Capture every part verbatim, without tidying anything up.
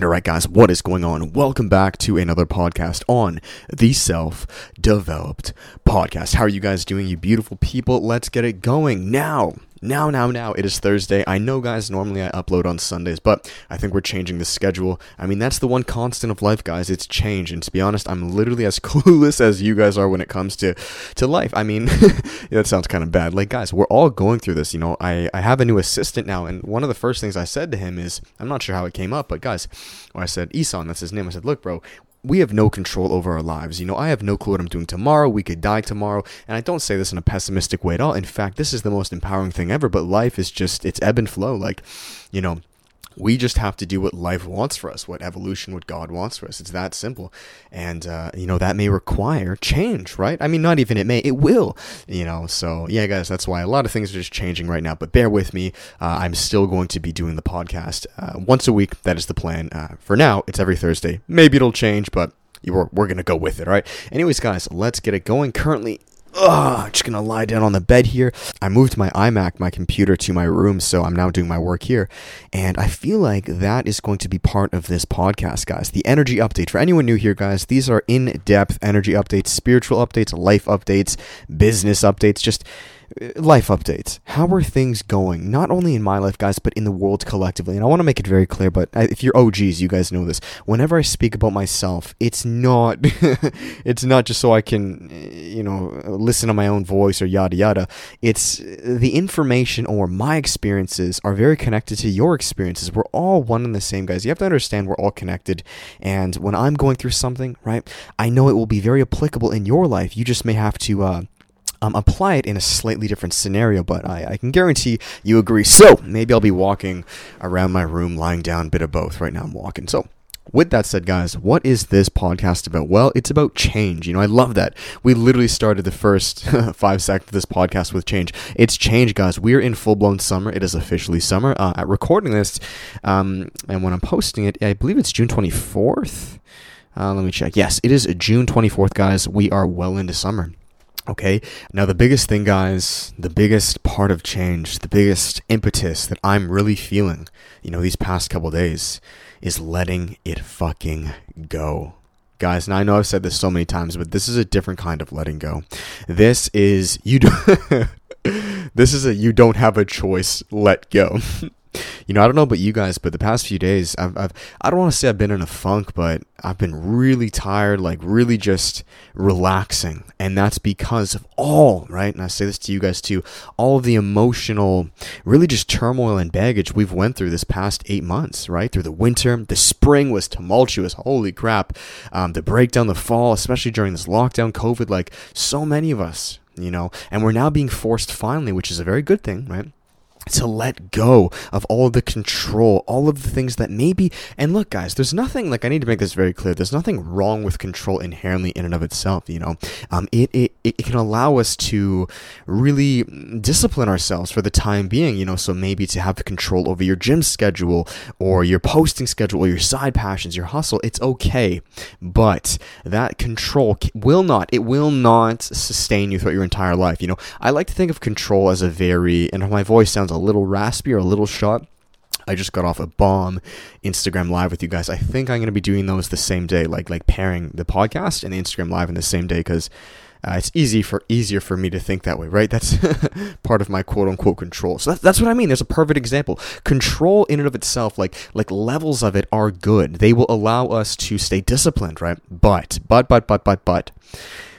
And alright guys, what is going on? Welcome back to another podcast on the Self-Developed Podcast. How are you guys doing, you beautiful people? Let's get it going now. Now, now, now, it is Thursday. I know, guys, normally I upload on Sundays, but I think we're changing the schedule. I mean, that's the one constant of life, guys. It's change, and to be honest, I'm literally as clueless as you guys are when it comes to, to life. I mean, that sounds kind of bad. Like, guys, we're all going through this, you know. I, I have a new assistant now, and one of the first things I said to him is, I'm not sure how it came up, but guys, or I said, Eson, that's his name. I said, look, bro, we have no control over our lives. You know, I have no clue what I'm doing tomorrow. We could die tomorrow. And I don't say this in a pessimistic way at all. In fact, this is the most empowering thing ever, but life is just, it's ebb and flow. Like, you know, we just have to do what life wants for us, what evolution, what God wants for us. It's that simple. And, uh, you know, that may require change, right? I mean, not even it may, it will, you know. So, yeah, guys, that's why a lot of things are just changing right now. But bear with me. Uh, I'm still going to be doing the podcast uh, once a week. That is the plan. Uh, for now, it's every Thursday. Maybe it'll change, but we're, we're going to go with it, all right? Anyways, guys, let's get it going. Currently, Ugh, just gonna lie down on the bed here. I moved my iMac, my computer, to my room, so I'm now doing my work here. And I feel like that is going to be part of this podcast, guys. The energy update. For anyone new here, guys, these are in-depth energy updates, spiritual updates, life updates, business updates, just life updates. How are things going? Not only in my life, guys, but in the world collectively. And I want to make it very clear, but if you're O Gs, you guys know this. Whenever I speak about myself, it's not it's not just so I can, you know, listen to my own voice or yada yada. It's the information or my experiences are very connected to your experiences. We're all one and the same, guys. You have to understand we're all connected. And when I'm going through something, right, I know it will be very applicable in your life. You just may have to uh Um, apply it in a slightly different scenario, but I, I can guarantee you agree. So maybe I'll be walking around my room, lying down, bit of both. Right now I'm walking. So with that said, guys, what is this podcast about? Well, it's about change. You know, I love that. We literally started the first five seconds of this podcast with change. It's change, guys. We're in full-blown summer. It is officially summer. Uh, at recording this, um, and when I'm posting it, I believe it's June twenty-fourth. Uh, let me check. Yes, it is June twenty-fourth, guys. We are well into summer. Okay, now the biggest thing, guys, the biggest part of change, the biggest impetus that I'm really feeling, you know, these past couple days is letting it fucking go. Guys, and I know I've said this so many times, but this is a different kind of letting go. This is, you do, this is a you don't have a choice, let go. You know, I don't know about you guys, but the past few days, I've, I've, I don't want to say I've been in a funk, but I've been really tired, like really just relaxing. And that's because of all, right? And I say this to you guys too, all of the emotional, really just turmoil and baggage we've went through this past eight months, right? Through the winter, the spring was tumultuous. Holy crap. Um, the breakdown, the fall, especially during this lockdown, COVID, like so many of us, you know, and we're now being forced finally, which is a very good thing, right? To let go of all of the control, all of the things that maybe, and look guys, there's nothing, like I need to make this very clear, there's nothing wrong with control inherently in and of itself, you know, um, it, it, it can allow us to really discipline ourselves for the time being, you know, so maybe to have control over your gym schedule or your posting schedule or your side passions, your hustle, it's okay, but that control will not, it will not sustain you throughout your entire life, you know. I like to think of control as a very, and my voice sounds a little raspy or a little shot. I just got off a bomb Instagram live with you guys. I think I'm going to be doing those the same day, like like pairing the podcast and the Instagram live in the same day, because uh, it's easy for easier for me to think that way, right? That's part of my quote unquote control. So that's, that's what I mean. There's a perfect example. Control in and of itself, like like levels of it are good. They will allow us to stay disciplined, right? But but but but but but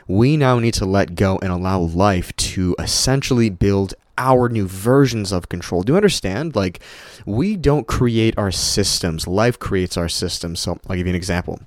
we now need to let go and allow life to essentially build our new versions of control. Do you understand? Like, we don't create our systems. Life creates our systems. So I'll give you an example.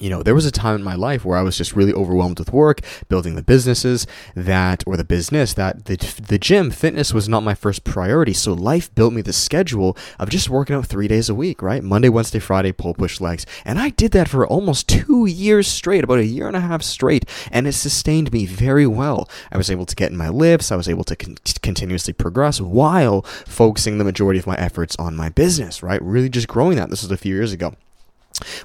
You know, there was a time in my life where I was just really overwhelmed with work, building the businesses that, or the business that the, the gym fitness was not my first priority. So life built me the schedule of just working out three days a week, right? Monday, Wednesday, Friday, pull, push, legs. And I did that for almost two years straight, about a year and a half straight. And it sustained me very well. I was able to get in my lifts. I was able to con- continuously progress while focusing the majority of my efforts on my business, right? Really just growing that. This was a few years ago.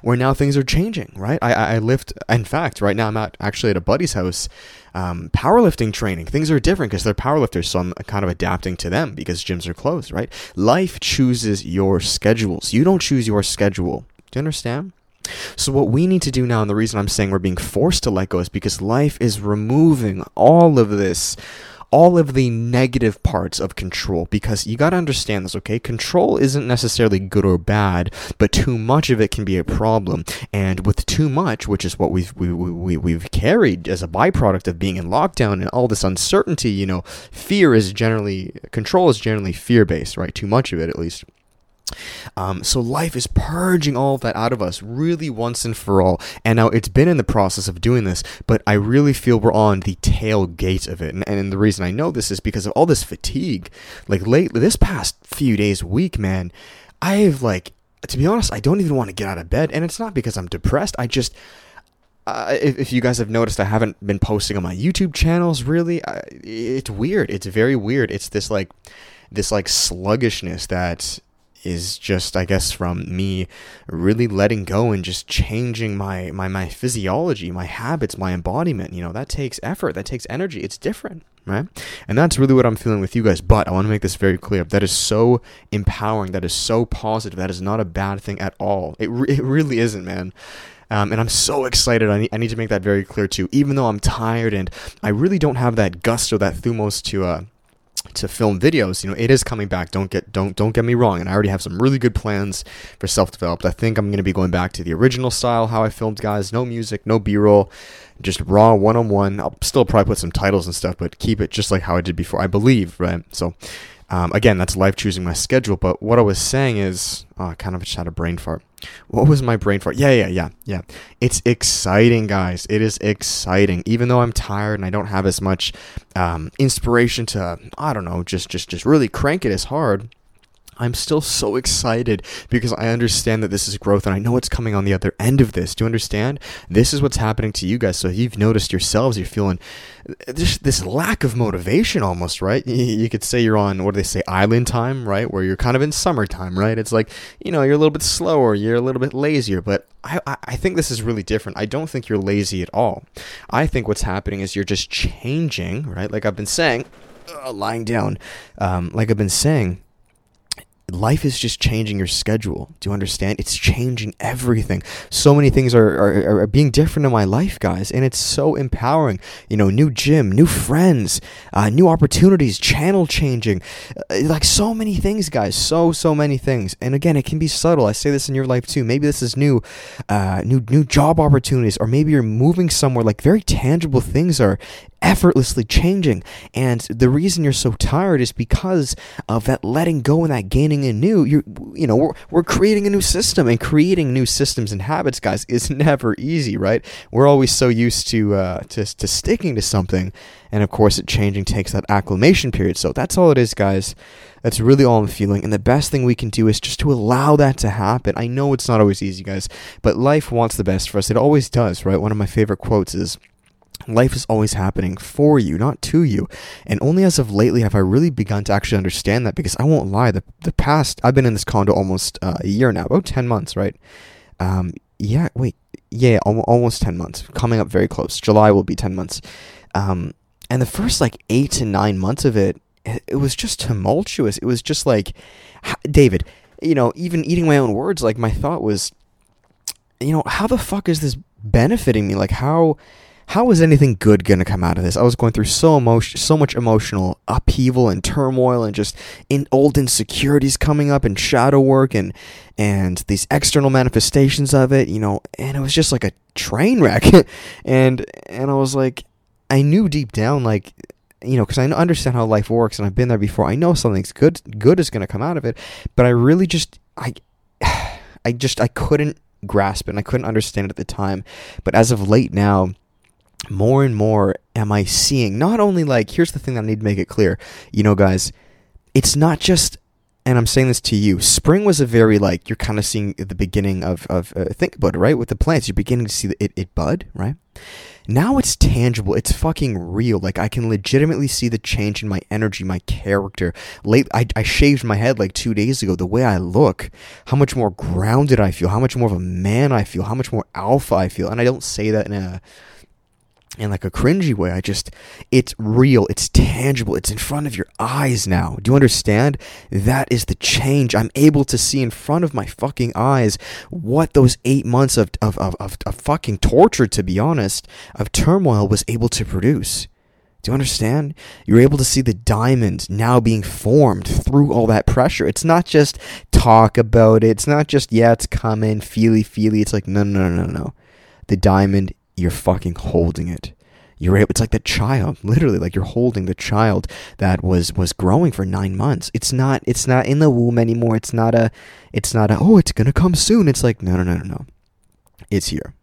Where now things are changing, right? I, I, I lift, in fact, right now I'm at, actually at a buddy's house, um, powerlifting training. Things are different because they're powerlifters, so I'm kind of adapting to them because gyms are closed, right? Life chooses your schedules. You don't choose your schedule. Do you understand? So what we need to do now, and the reason I'm saying we're being forced to let go, is because life is removing all of this, all of the negative parts of control. Because you got to understand this, okay? Control isn't necessarily good or bad, but too much of it can be a problem. And with too much, which is what we've we, we, we've carried as a byproduct of being in lockdown and all this uncertainty, you know, fear is generally, control is generally fear-based, right? Too much of it, at least. Um, so life is purging all that out of us really once and for all. And now it's been in the process of doing this, but I really feel we're on the tailgate of it. And, and the reason I know this is because of all this fatigue. Like lately, this past few days, week, man, I've like, to be honest, I don't even want to get out of bed. And it's not because I'm depressed. I just... Uh, if, if you guys have noticed, I haven't been posting on my YouTube channels, really. I, it's weird. It's very weird. It's this like, this like sluggishness that is just, I guess, from me really letting go and just changing my, my, my physiology, my habits, my embodiment. You know, that takes effort. That takes energy. It's different, right? And that's really what I'm feeling with you guys. But I want to make this very clear. That is so empowering. That is so positive. That is not a bad thing at all. It, re- it really isn't, man. Um, and I'm so excited. I need, I need to make that very clear too. Even though I'm tired and I really don't have that gust or that thumos to... Uh, to film videos, you know, it is coming back. Don't get, don't, don't get me wrong. And I already have some really good plans for Self-Developed. I think I'm going to be going back to the original style, how I filmed, guys. No music, no B-roll, just raw one-on-one. I'll still probably put some titles and stuff, but keep it just like how I did before, I believe, right? So, um, again, that's life choosing my schedule. But what I was saying is, oh, I kind of just had a brain fart. What was my brain fart? Yeah, yeah, yeah, yeah. It's exciting, guys. It is exciting. Even though I'm tired and I don't have as much um, inspiration to, I don't know, just, just, just really crank it as hard, I'm still so excited because I understand that this is growth and I know what's coming on the other end of this. Do you understand? This is what's happening to you guys. So if you've noticed yourselves, you're feeling this, this lack of motivation almost, right? You could say you're on, what do they say, island time, right? Where you're kind of in summertime, right? It's like, you know, you're a little bit slower, you're a little bit lazier, but I, I think this is really different. I don't think you're lazy at all. I think what's happening is you're just changing, right? Like I've been saying, uh, lying down, um, like I've been saying, life is just changing your schedule. Do you understand? It's changing everything. So many things are, are are being different in my life, guys, and it's so empowering. You know, new gym, new friends, uh, new opportunities, channel changing, uh, like so many things, guys. So so many things. And again, it can be subtle. I say this in your life too. Maybe this is new, uh, new new job opportunities, or maybe you're moving somewhere. Like very tangible things are effortlessly changing, and the reason you're so tired is because of that letting go and that gaining a new. You you know, we're, we're creating a new system, and creating new systems and habits, guys, is never easy, right? We're always so used to uh to, to sticking to something, and of course it changing takes that acclimation period. So that's all it is, guys. That's really all I'm feeling, and the best thing we can do is just to allow that to happen. I know it's not always easy, guys, but life wants the best for us. It always does, right? One of my favorite quotes is, life is always happening for you, not to you. And only as of lately have I really begun to actually understand that, because I won't lie, the the past, I've been in this condo almost uh, a year now, about ten months, right? Um, yeah, wait, yeah, almost ten months, coming up very close. July will be ten months. Um, and the first like eight to nine months of it, it was just tumultuous. It was just like, David, you know, even eating my own words, like my thought was, you know, how the fuck is this benefiting me? Like how... How is anything good going to come out of this? I was going through so emotion, so much emotional upheaval and turmoil, and just in old insecurities coming up, and shadow work, and and these external manifestations of it, you know. And it was just like a train wreck, and and I was like, I knew deep down, like, you know, because I understand how life works, and I've been there before. I know something's good, good is going to come out of it, but I really just, I, I just, I couldn't grasp it, and I couldn't understand it at the time. But as of late now, more and more am I seeing, not only like, here's the thing that I need to make it clear, you know, guys, it's not just, and I'm saying this to you, spring was a very like, you're kind of seeing the beginning of, of uh, think about it, right? With the plants, you're beginning to see the, it, it bud, right? Now it's tangible. It's fucking real. Like I can legitimately see the change in my energy, my character. Late, I, I shaved my head like two days ago. The way I look, how much more grounded I feel, how much more of a man I feel, how much more alpha I feel. And I don't say that in a in like a cringy way. I just, it's real, it's tangible, it's in front of your eyes now. Do you understand? That is the change. I'm able to see in front of my fucking eyes what those eight months of, of, of, of, of fucking torture, to be honest, of turmoil was able to produce. Do you understand? You're able to see the diamond now being formed through all that pressure. It's not just talk about it. It's not just, yeah, it's coming, feely, feely. It's like, no, no, no, no, no. The diamond, you're fucking holding it. You're able, it's like the child, literally, like you're holding the child that was was growing for nine months. It's not, it's not in the womb anymore. It's not a, it's not a, oh, it's gonna come soon. It's like, no, no, no, no, no. It's here.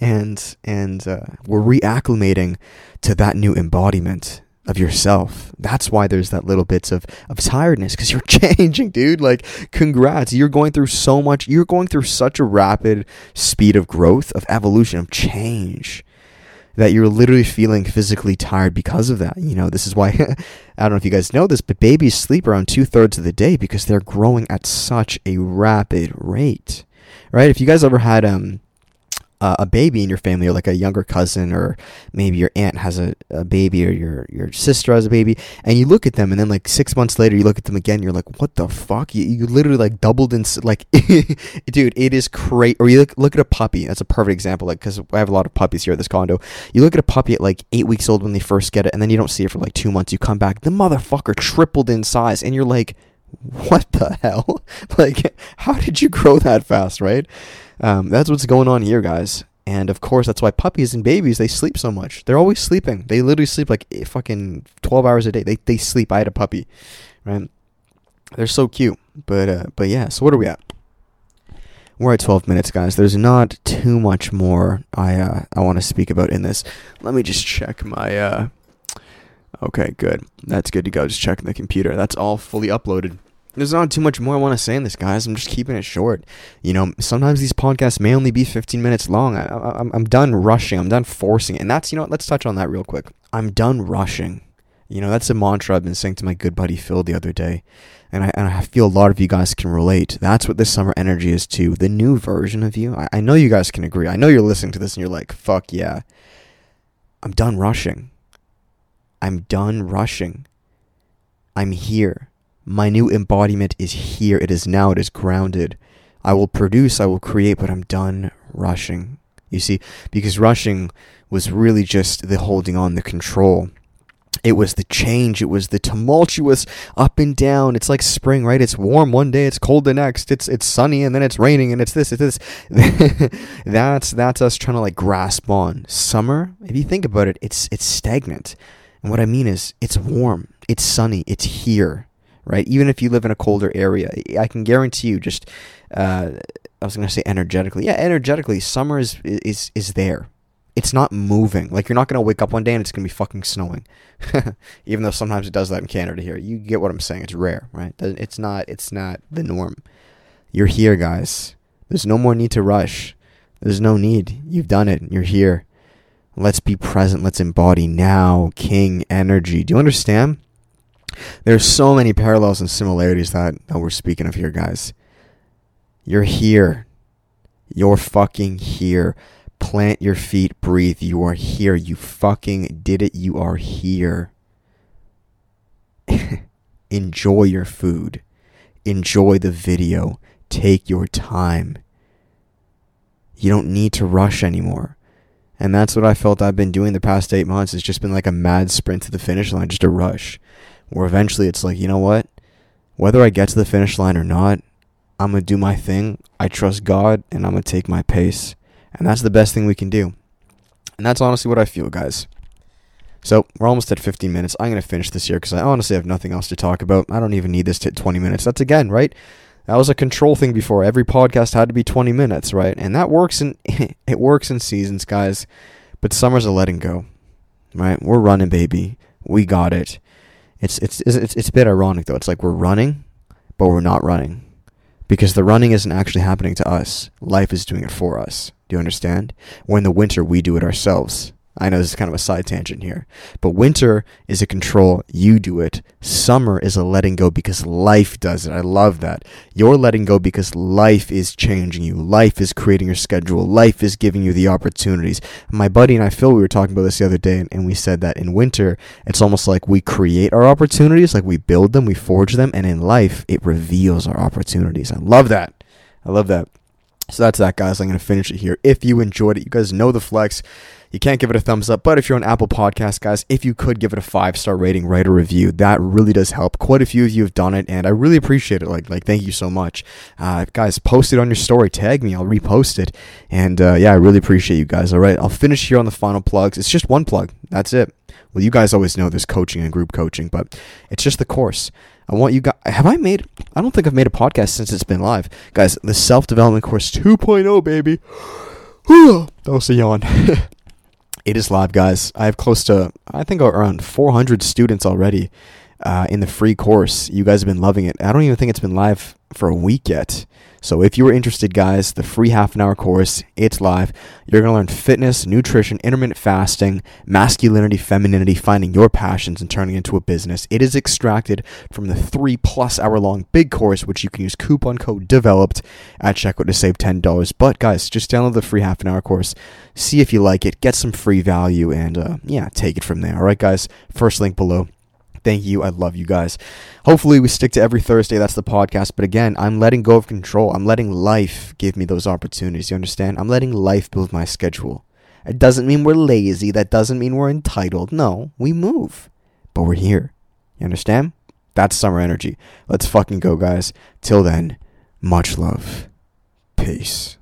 And and uh, we're reacclimating to that new embodiment of yourself. That's why there's that little bits of, of tiredness, because you're changing, dude. Like, congrats. You're going through so much. You're going through such a rapid speed of growth, of evolution, of change, that you're literally feeling physically tired because of that. You know, this is why, I don't know if you guys know this, but babies sleep around two-thirds of the day because they're growing at such a rapid rate, right? If you guys ever had... um. Uh, a baby in your family, or like a younger cousin, or maybe your aunt has a, a baby, or your, your sister has a baby, and you look at them, and then like six months later, you look at them again, you're like, what the fuck? You, you literally like doubled in, like, dude, it is crazy. Or you look, look at a puppy. That's a perfect example, like, because I have a lot of puppies here at this condo. You look at a puppy at like eight weeks old when they first get it, and then you don't see it for like two months. You come back, the motherfucker tripled in size, and you're like, what the hell? Like, how did you grow that fast, right? Um, that's what's going on here, guys. And of course, that's why puppies and babies, they sleep so much. They're always sleeping. They literally sleep like fucking twelve hours a day. They they sleep. I had a puppy, right? They're so cute. But uh, but yeah, so what are we at? We're at twelve minutes, guys. There's not too much more I uh, I want to speak about in this. Let me just check my... Uh... Okay, good. That's good to go. Just checking the computer. That's all fully uploaded. There's not too much more I want to say in this, guys. I'm just keeping it short. You know, sometimes these podcasts may only be fifteen minutes long. I, I, I'm, I'm done rushing. I'm done forcing it. And that's, you know what, let's touch on that real quick. I'm done rushing. You know, that's a mantra I've been saying to my good buddy Phil the other day. And I, and I feel a lot of you guys can relate. That's what this summer energy is too. The new version of you. I, I know you guys can agree. I know you're listening to this and you're like, fuck yeah. I'm done rushing. I'm done rushing. I'm here. My new embodiment is here. It is now. It is grounded. I will produce. I will create, but I'm done rushing. You see, because rushing was really just the holding on, the control. It was the change. It was the tumultuous up and down. It's like spring, right? It's warm one day. It's cold the next. It's it's sunny and then it's raining and it's this, it's this. that's that's us trying to like grasp on. Summer, if you think about it, it's it's stagnant. And what I mean is it's warm. It's sunny. It's here. Right? Even if you live in a colder area, I can guarantee you just, uh, I was going to say energetically. Yeah, energetically, summer is, is, is there. It's not moving. Like, you're not going to wake up one day and it's going to be fucking snowing. Even though sometimes it does that in Canada here. You get what I'm saying. It's rare, right? It's not, it's not the norm. You're here, guys. There's no more need to rush. There's no need. You've done it. You're here. Let's be present. Let's embody now. King energy. Do you understand? There's so many parallels and similarities that, that we're speaking of here, guys. You're here. You're fucking here. Plant your feet, breathe. You are here. You fucking did it. You are here. Enjoy your food. Enjoy the video. Take your time. You don't need to rush anymore. And that's what I felt I've been doing the past eight months. It's just been like a mad sprint to the finish line, just a rush. Or eventually it's like, you know what? Whether I get to the finish line or not, I'm going to do my thing. I trust God and I'm going to take my pace. And that's the best thing we can do. And that's honestly what I feel, guys. So we're almost at fifteen minutes. I'm going to finish this here because I honestly have nothing else to talk about. I don't even need this to hit twenty minutes. That's again, right? That was a control thing before. Every podcast had to be twenty minutes, right? And that works in, it works in seasons, guys. But summer's a letting go, right? We're running, baby. We got it. It's it's it's it's a bit ironic though. It's like we're running, but we're not running, because the running isn't actually happening to us. Life is doing it for us. Do you understand? We're in the winter. We do it ourselves. I know this is kind of a side tangent here, but winter is a control. You do it. Summer is a letting go because life does it. I love that. You're letting go because life is changing you. Life is creating your schedule. Life is giving you the opportunities. My buddy and I, Phil, we were talking about this the other day, and, and we said that in winter, it's almost like we create our opportunities, like we build them, we forge them, and in life, it reveals our opportunities. I love that. I love that. So that's that, guys. I'm going to finish it here. If you enjoyed it, you guys know the flex. You can't give it a thumbs up, but if you're on Apple Podcasts, guys, if you could give it a five-star rating, write a review. That really does help. Quite a few of you have done it, and I really appreciate it. Like, like thank you so much. Uh, guys, post it on your story. Tag me. I'll repost it. And, uh, yeah, I really appreciate you guys. All right, I'll finish here on the final plugs. It's just one plug. That's it. Well, you guys always know there's coaching and group coaching, but it's just the course. I want you guys, have I made, I don't think I've made a podcast since it's been live. Guys, the Self-Development Course two point oh, baby. That was a yawn. It is live, guys. I have close to, I think around four hundred students already uh, in the free course. You guys have been loving it. I don't even think it's been live for a week yet. So if you were interested, guys, the free half an hour course, it's live. You're going to learn fitness, nutrition, intermittent fasting, masculinity, femininity, finding your passions and turning it into a business. It is extracted from the three plus hour long big course, which you can use coupon code DEVELOPED at checkout to save ten dollars. But guys, just download the free half an hour course, see if you like it, get some free value, and uh, yeah, take it from there. All right, guys, first link below. Thank you. I love you guys. Hopefully we stick to every Thursday. That's the podcast. But again, I'm letting go of control. I'm letting life give me those opportunities. You understand? I'm letting life build my schedule. It doesn't mean we're lazy. That doesn't mean we're entitled. No, we move, but we're here. You understand? That's summer energy. Let's fucking go, guys. Till then, much love. Peace.